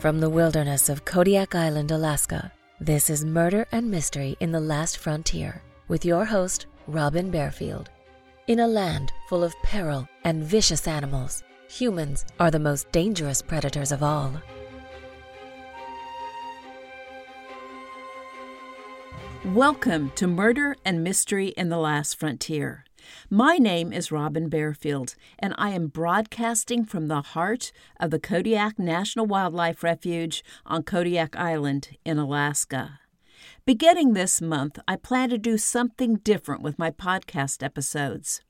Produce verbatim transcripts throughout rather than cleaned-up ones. From the wilderness of Kodiak Island, Alaska, this is Murder and Mystery in the Last Frontier with your host, Robin Barefield. In a land full of peril and vicious animals, humans are the most dangerous predators of all. Welcome to Murder and Mystery in the Last Frontier. My name is Robin Barefield, and I am broadcasting from the heart of the Kodiak National Wildlife Refuge on Kodiak Island in Alaska. Beginning this month, I plan to do something different with my podcast episodes.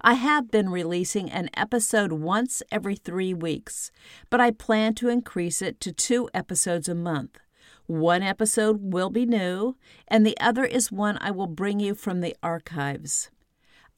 I have been releasing an episode once every three weeks, but I plan to increase it to two episodes a month. One episode will be new, and the other is one I will bring you from the archives.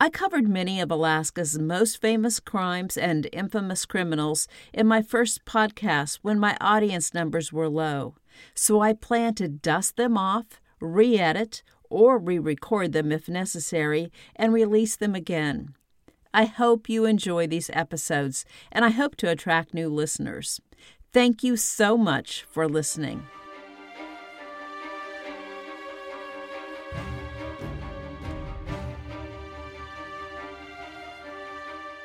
I covered many of Alaska's most famous crimes and infamous criminals in my first podcast when my audience numbers were low, so I plan to dust them off, re-edit, or re-record them if necessary, and release them again. I hope you enjoy these episodes, and I hope to attract new listeners. Thank you so much for listening.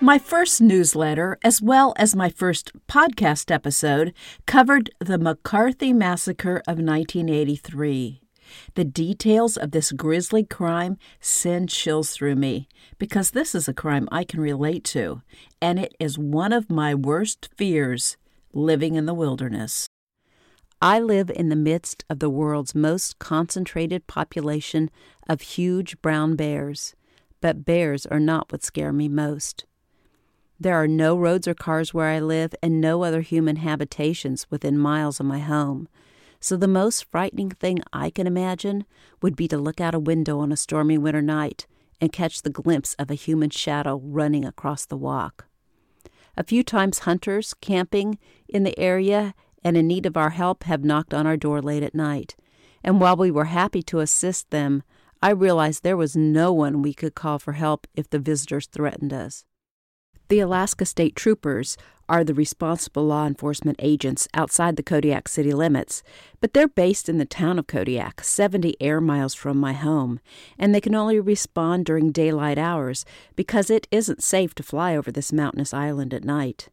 My first newsletter, as well as my first podcast episode, covered the McCarthy Massacre of nineteen eighty-three. The details of this grisly crime send chills through me, because this is a crime I can relate to, and it is one of my worst fears, living in the wilderness. I live in the midst of the world's most concentrated population of huge brown bears, but bears are not what scare me most. There are no roads or cars where I live and no other human habitations within miles of my home, so the most frightening thing I can imagine would be to look out a window on a stormy winter night and catch the glimpse of a human shadow running across the walk. A few times hunters camping in the area and in need of our help have knocked on our door late at night, and while we were happy to assist them, I realized there was no one we could call for help if the visitors threatened us. The Alaska State Troopers are the responsible law enforcement agents outside the Kodiak city limits, but they're based in the town of Kodiak, seventy air miles from my home, and they can only respond during daylight hours because it isn't safe to fly over this mountainous island at night.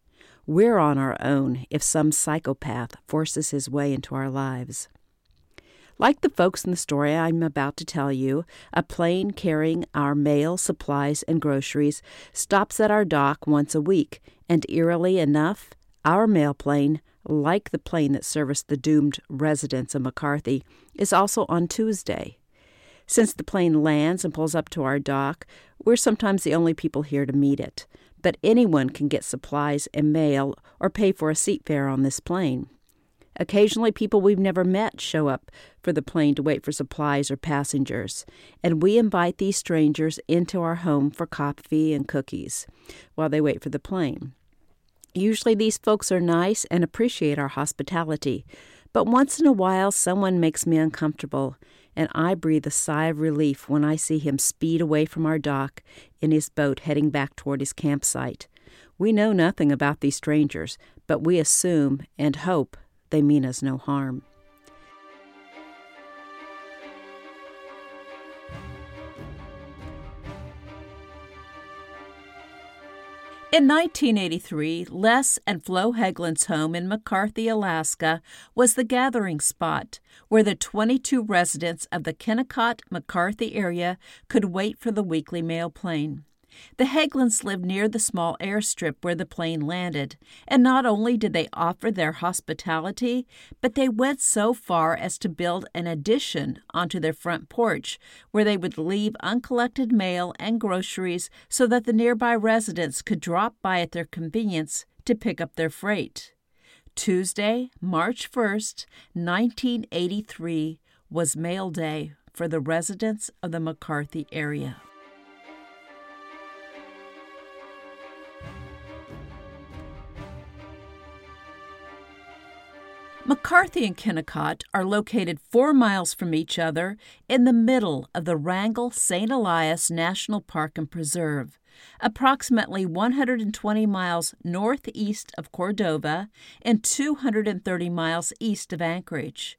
We're on our own if some psychopath forces his way into our lives. Like the folks in the story I'm about to tell you, a plane carrying our mail, supplies, and groceries stops at our dock once a week, and eerily enough, our mail plane, like the plane that serviced the doomed residents of McCarthy, is also on Tuesday. Since the plane lands and pulls up to our dock, we're sometimes the only people here to meet it, but anyone can get supplies and mail or pay for a seat fare on this plane. Occasionally, people we've never met show up for the plane to wait for supplies or passengers, and we invite these strangers into our home for coffee and cookies while they wait for the plane. Usually, these folks are nice and appreciate our hospitality, but once in a while, someone makes me uncomfortable, and I breathe a sigh of relief when I see him speed away from our dock in his boat heading back toward his campsite. We know nothing about these strangers, but we assume and hope they mean us no harm. In nineteen eighty-three, Les and Flo Hegland's home in McCarthy, Alaska, was the gathering spot where the twenty-two residents of the Kennecott-McCarthy area could wait for the weekly mail plane. The Heglands lived near the small airstrip where the plane landed, and not only did they offer their hospitality, but they went so far as to build an addition onto their front porch where they would leave uncollected mail and groceries so that the nearby residents could drop by at their convenience to pick up their freight. Tuesday, March first, nineteen eighty-three, was Mail Day for the residents of the McCarthy area. McCarthy and Kennecott are located four miles from each other in the middle of the Wrangell-Saint Elias National Park and Preserve, approximately one hundred twenty miles northeast of Cordova and two hundred thirty miles east of Anchorage.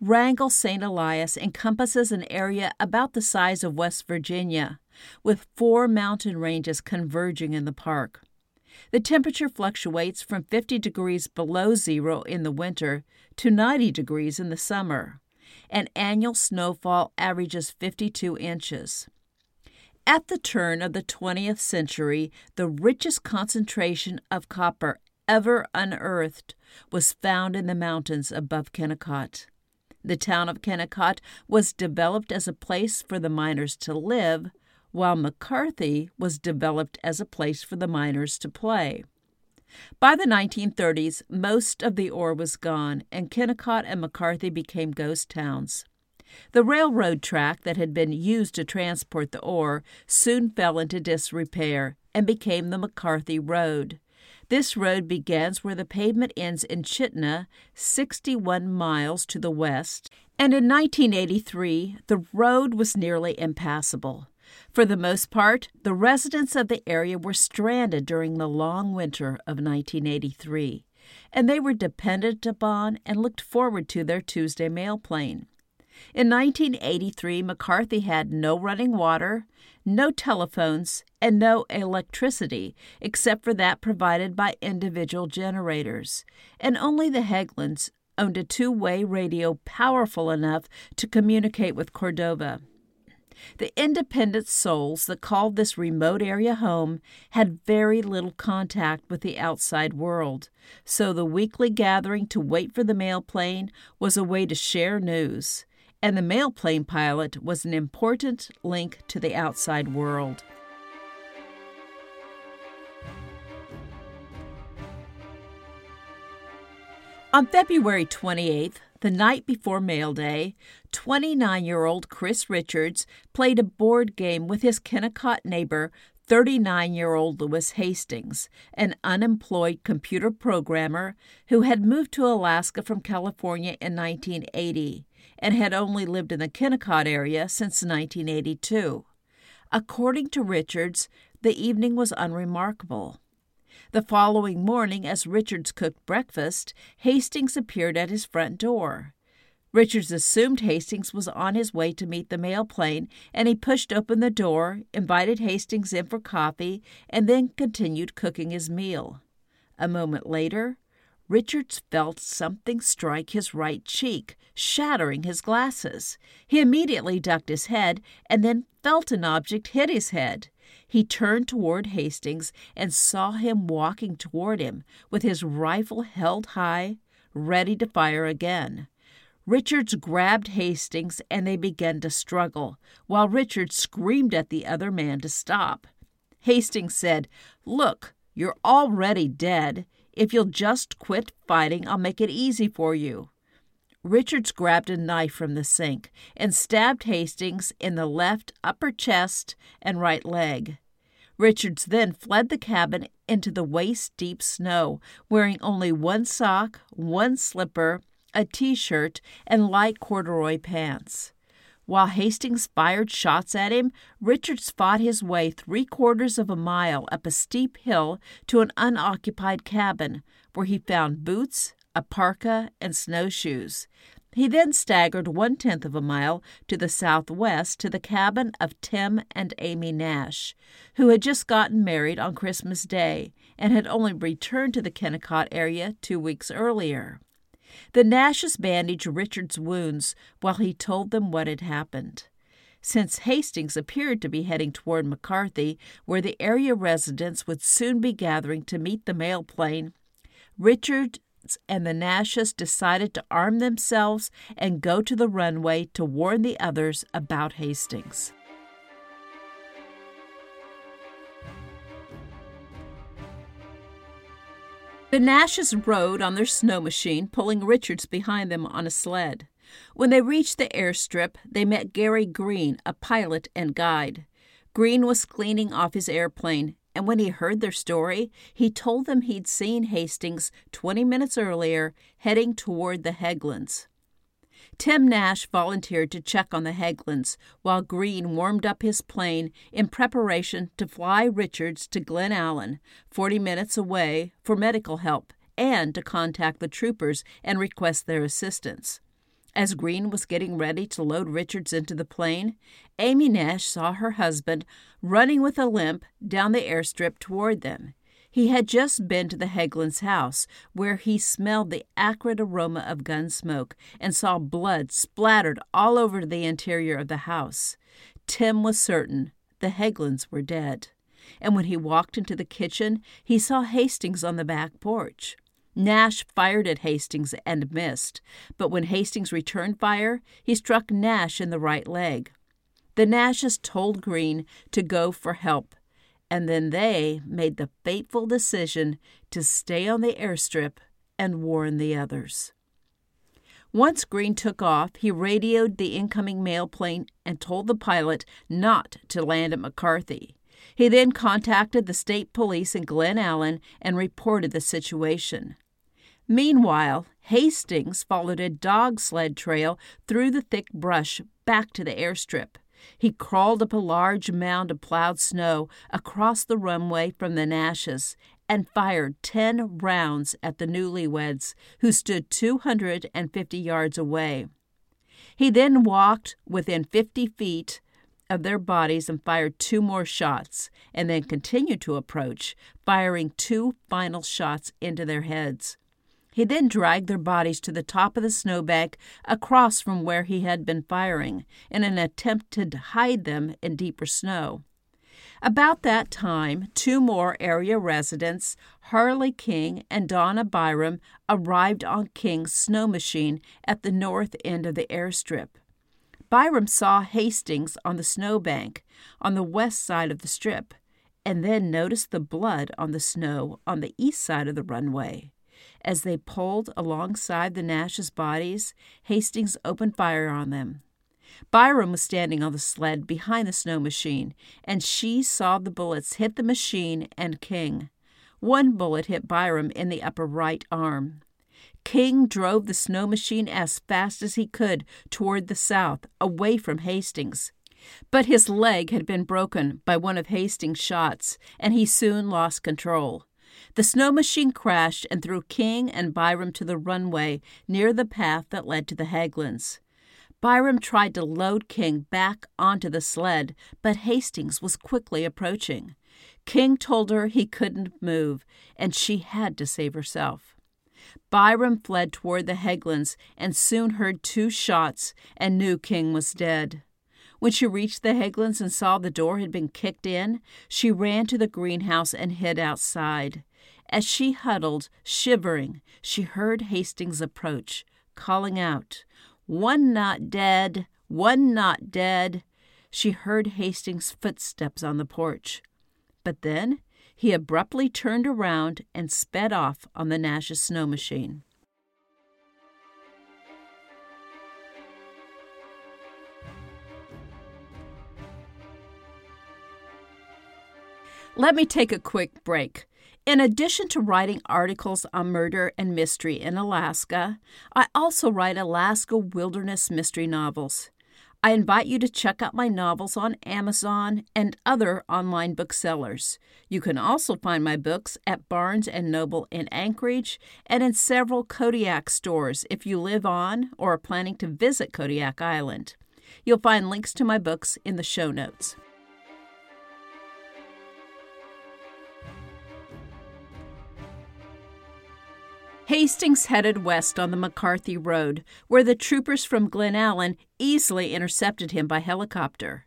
Wrangell-Saint Elias encompasses an area about the size of West Virginia, with four mountain ranges converging in the park. The temperature fluctuates from fifty degrees below zero in the winter to ninety degrees in the summer, and annual snowfall averages fifty-two inches. At the turn of the twentieth century, the richest concentration of copper ever unearthed was found in the mountains above Kennecott. The town of Kennecott was developed as a place for the miners to live, while McCarthy was developed as a place for the miners to play. By the nineteen thirties, most of the ore was gone, and Kennecott and McCarthy became ghost towns. The railroad track that had been used to transport the ore soon fell into disrepair and became the McCarthy Road. This road begins where the pavement ends in Chitina, sixty-one miles to the west, and in nineteen eighty-three, the road was nearly impassable. For the most part, the residents of the area were stranded during the long winter of nineteen eighty-three, and they were dependent upon and looked forward to their Tuesday mail plane. In nineteen eighty-three, McCarthy had no running water, no telephones, and no electricity, except for that provided by individual generators, and only the Heglands owned a two-way radio powerful enough to communicate with Cordova. The independent souls that called this remote area home had very little contact with the outside world, so the weekly gathering to wait for the mail plane was a way to share news, and the mail plane pilot was an important link to the outside world. On February twenty-eighth, the night before Mail Day, twenty-nine-year-old Chris Richards played a board game with his Kennecott neighbor, thirty-nine-year-old Louis Hastings, an unemployed computer programmer who had moved to Alaska from California in nineteen eighty and had only lived in the Kennecott area since nineteen eighty-two. According to Richards, the evening was unremarkable. The following morning, as Richards cooked breakfast, Hastings appeared at his front door. Richards assumed Hastings was on his way to meet the mail plane, and he pushed open the door, invited Hastings in for coffee, and then continued cooking his meal. A moment later, Richards felt something strike his right cheek, shattering his glasses. He immediately ducked his head and then felt an object hit his head. He turned toward Hastings and saw him walking toward him with his rifle held high, ready to fire again. Richards grabbed Hastings and they began to struggle, while Richards screamed at the other man to stop. Hastings said, "Look, you're already dead. If you'll just quit fighting, I'll make it easy for you." Richards grabbed a knife from the sink and stabbed Hastings in the left upper chest and right leg. Richards then fled the cabin into the waist-deep snow, wearing only one sock, one slipper, a T-shirt, and light corduroy pants. While Hastings fired shots at him, Richards fought his way three-quarters of a mile up a steep hill to an unoccupied cabin, where he found boots, a parka, and snowshoes. He then staggered one-tenth of a mile to the southwest to the cabin of Tim and Amy Nash, who had just gotten married on Christmas Day and had only returned to the Kennecott area two weeks earlier. The Nashes bandaged Richards' wounds while he told them what had happened. since Hastings appeared to be heading toward McCarthy, where the area residents would soon be gathering to meet the mail plane. Richards and the Nashes decided to arm themselves and go to the runway to warn the others about Hastings. The Nashes rode on their snow machine, pulling Richards behind them on a sled. When they reached the airstrip, they met Gary Green, a pilot and guide. Green was cleaning off his airplane, and when he heard their story, he told them he'd seen Hastings twenty minutes earlier heading toward the Heglands. Tim Nash volunteered to check on the Heglands while Green warmed up his plane in preparation to fly Richards to Glennallen, forty minutes away, for medical help and to contact the troopers and request their assistance. As Green was getting ready to load Richards into the plane, Amy Nash saw her husband running with a limp down the airstrip toward them. He had just been to the Heglands' house, where he smelled the acrid aroma of gun smoke and saw blood splattered all over the interior of the house. Tim was certain the Heglands were dead, and when he walked into the kitchen, he saw Hastings on the back porch. Nash fired at Hastings and missed, but when Hastings returned fire, he struck Nash in the right leg. The Nashes told Green to go for help, and then they made the fateful decision to stay on the airstrip and warn the others. Once Green took off, he radioed the incoming mail plane and told the pilot not to land at McCarthy. He then contacted the state police in Glennallen and reported the situation. Meanwhile, Hastings followed a dog sled trail through the thick brush back to the airstrip. He crawled up a large mound of plowed snow across the runway from the Nashes and fired ten rounds at the newlyweds, who stood two hundred fifty yards away. He then walked within fifty feet of their bodies and fired two more shots, and then continued to approach, firing two final shots into their heads. He then dragged their bodies to the top of the snowbank across from where he had been firing in an attempt to hide them in deeper snow. About that time, two more area residents, Harley King and Donna Byram, arrived on King's snow machine at the north end of the airstrip. Byram saw Hastings on the snowbank on the west side of the strip, and then noticed the blood on the snow on the east side of the runway. As they pulled alongside the Nashes' bodies, Hastings opened fire on them. Byram was standing on the sled behind the snow machine, and she saw the bullets hit the machine and King. One bullet hit Byram in the upper right arm. King drove the snow machine as fast as he could toward the south, away from Hastings. But his leg had been broken by one of Hastings' shots, and he soon lost control. The snow machine crashed and threw King and Byram to the runway near the path that led to the Heglands. Byram tried to load King back onto the sled, but Hastings was quickly approaching. King told her he couldn't move, and she had to save herself. Byram fled toward the Heglands and soon heard two shots and knew King was dead. When she reached the Heglands and saw the door had been kicked in, she ran to the greenhouse and hid outside. As she huddled, shivering, she heard Hastings approach, calling out, "One not dead, one not dead." She heard Hastings' footsteps on the porch. But then he abruptly turned around and sped off on the Nash's snow machine. Let me take a quick break. In addition to writing articles on murder and mystery in Alaska, I also write Alaska wilderness mystery novels. I invite you to check out my novels on Amazon and other online booksellers. You can also find my books at Barnes and Noble in Anchorage and in several Kodiak stores if you live on or are planning to visit Kodiak Island. You'll find links to my books in the show notes. Hastings headed west on the McCarthy Road, where the troopers from Glennallen easily intercepted him by helicopter.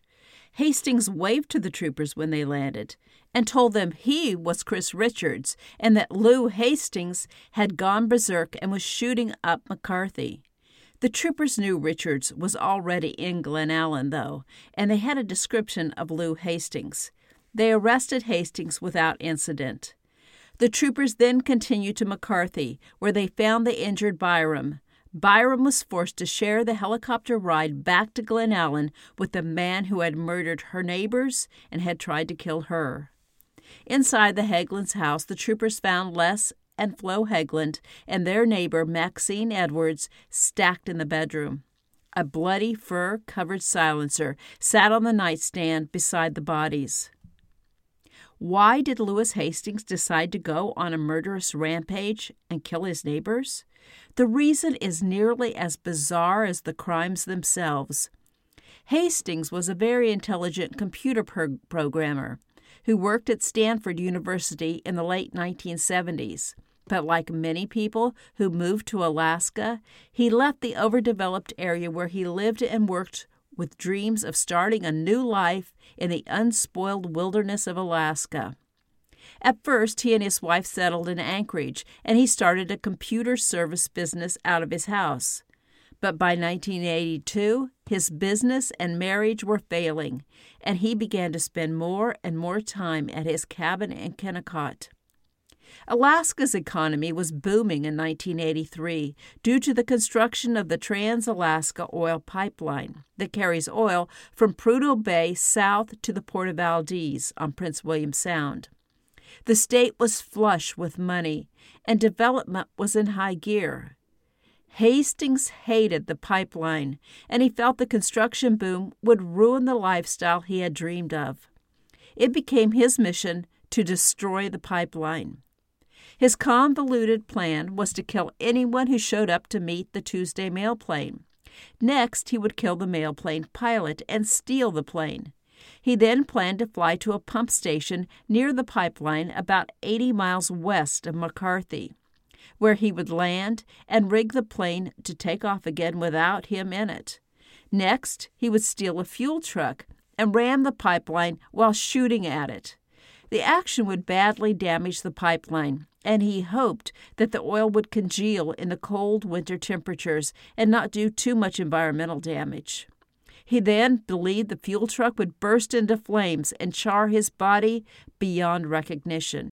Hastings waved to the troopers when they landed and told them he was Chris Richards and that Louis Hastings had gone berserk and was shooting up McCarthy. The troopers knew Richards was already in Glennallen, though, and they had a description of Louis Hastings. They arrested Hastings without incident. The troopers then continued to McCarthy, where they found the injured Byram. Byram was forced to share the helicopter ride back to Glennallen with the man who had murdered her neighbors and had tried to kill her. Inside the Hegland's house, the troopers found Les and Flo Hegland and their neighbor Maxine Edwards stacked in the bedroom. A bloody fur-covered silencer sat on the nightstand beside the bodies. Why did Louis Hastings decide to go on a murderous rampage and kill his neighbors? The reason is nearly as bizarre as the crimes themselves. Hastings was a very intelligent computer pro- programmer who worked at Stanford University in the late nineteen seventies. But like many people who moved to Alaska, he left the overdeveloped area where he lived and worked with dreams of starting a new life in the unspoiled wilderness of Alaska. At first, he and his wife settled in Anchorage, and he started a computer service business out of his house. But by nineteen eighty-two, his business and marriage were failing, and he began to spend more and more time at his cabin in Kennecott. Alaska's economy was booming in nineteen eighty-three due to the construction of the Trans-Alaska Oil Pipeline that carries oil from Prudhoe Bay south to the Port of Valdez on Prince William Sound. The state was flush with money, and development was in high gear. Hastings hated the pipeline, and he felt the construction boom would ruin the lifestyle he had dreamed of. It became his mission to destroy the pipeline. His convoluted plan was to kill anyone who showed up to meet the Tuesday mail plane. Next, he would kill the mail plane pilot and steal the plane. He then planned to fly to a pump station near the pipeline about eighty miles west of McCarthy, where he would land and rig the plane to take off again without him in it. Next, he would steal a fuel truck and ram the pipeline while shooting at it. The action would badly damage the pipeline, and he hoped that the oil would congeal in the cold winter temperatures and not do too much environmental damage. He then believed the fuel truck would burst into flames and char his body beyond recognition.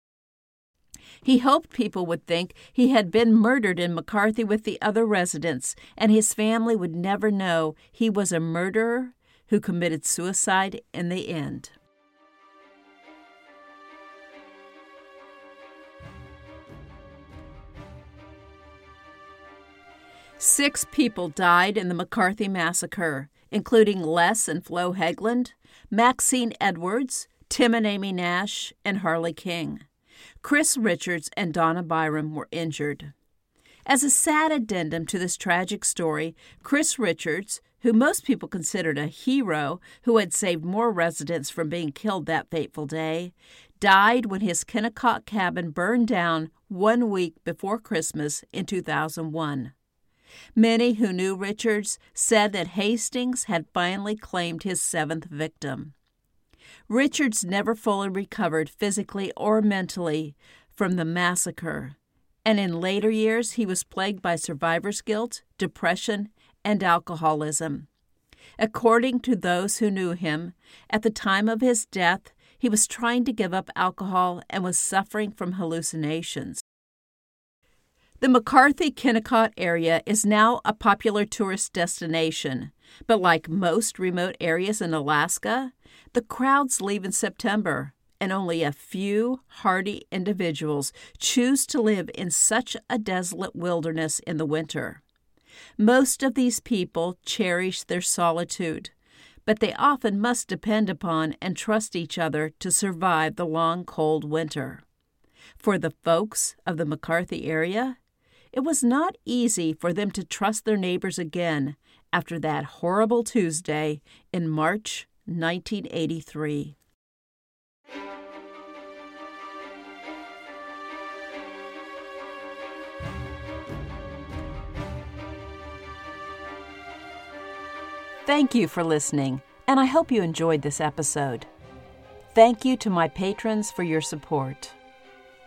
He hoped people would think he had been murdered in McCarthy with the other residents, and his family would never know he was a murderer who committed suicide in the end. Six people died in the McCarthy Massacre, including Les and Flo Hegland, Maxine Edwards, Tim and Amy Nash, and Harley King. Chris Richards and Donna Byram were injured. As a sad addendum to this tragic story, Chris Richards, who most people considered a hero who had saved more residents from being killed that fateful day, died when his Kennecott cabin burned down one week before Christmas in two thousand one. Many who knew Richards said that Hastings had finally claimed his seventh victim. Richards never fully recovered physically or mentally from the massacre, and in later years he was plagued by survivor's guilt, depression, and alcoholism. According to those who knew him, at the time of his death, he was trying to give up alcohol and was suffering from hallucinations. The McCarthy-Kennecott area is now a popular tourist destination, but like most remote areas in Alaska, the crowds leave in September, and only a few hardy individuals choose to live in such a desolate wilderness in the winter. Most of these people cherish their solitude, but they often must depend upon and trust each other to survive the long, cold winter. For the folks of the McCarthy area, it was not easy for them to trust their neighbors again after that horrible Tuesday in March nineteen eighty-three. Thank you for listening, and I hope you enjoyed this episode. Thank you to my patrons for your support.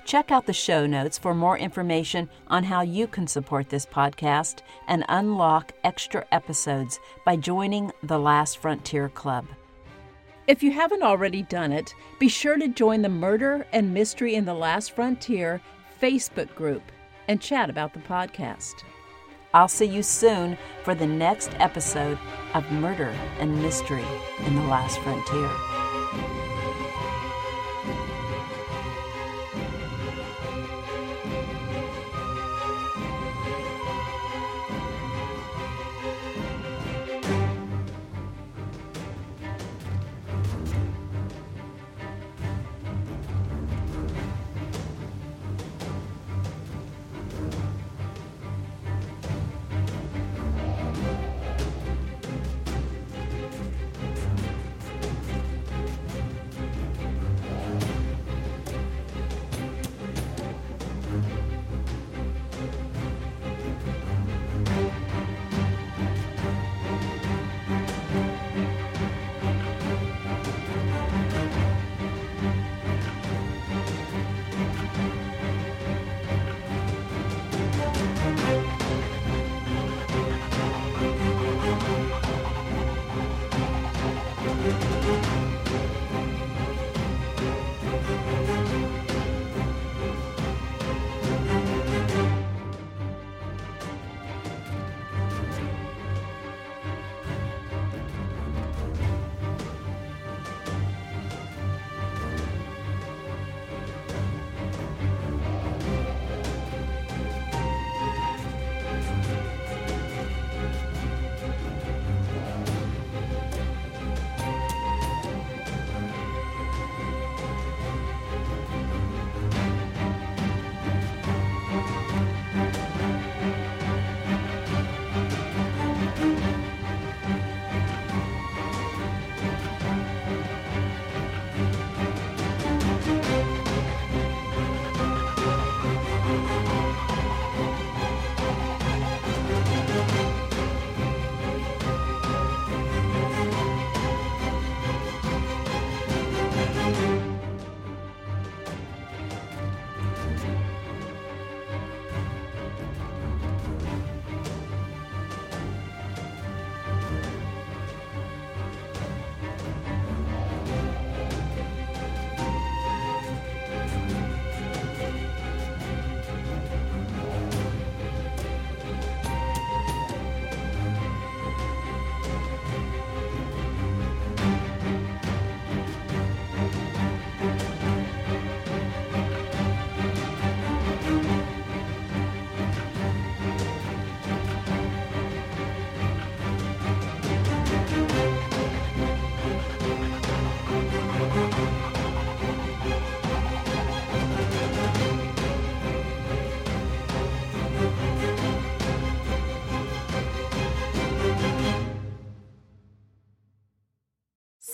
Check out the show notes for more information on how you can support this podcast and unlock extra episodes by joining the Last Frontier Club. If you haven't already done it, be sure to join the Murder and Mystery in the Last Frontier Facebook group and chat about the podcast. I'll see you soon for the next episode of Murder and Mystery in the Last Frontier.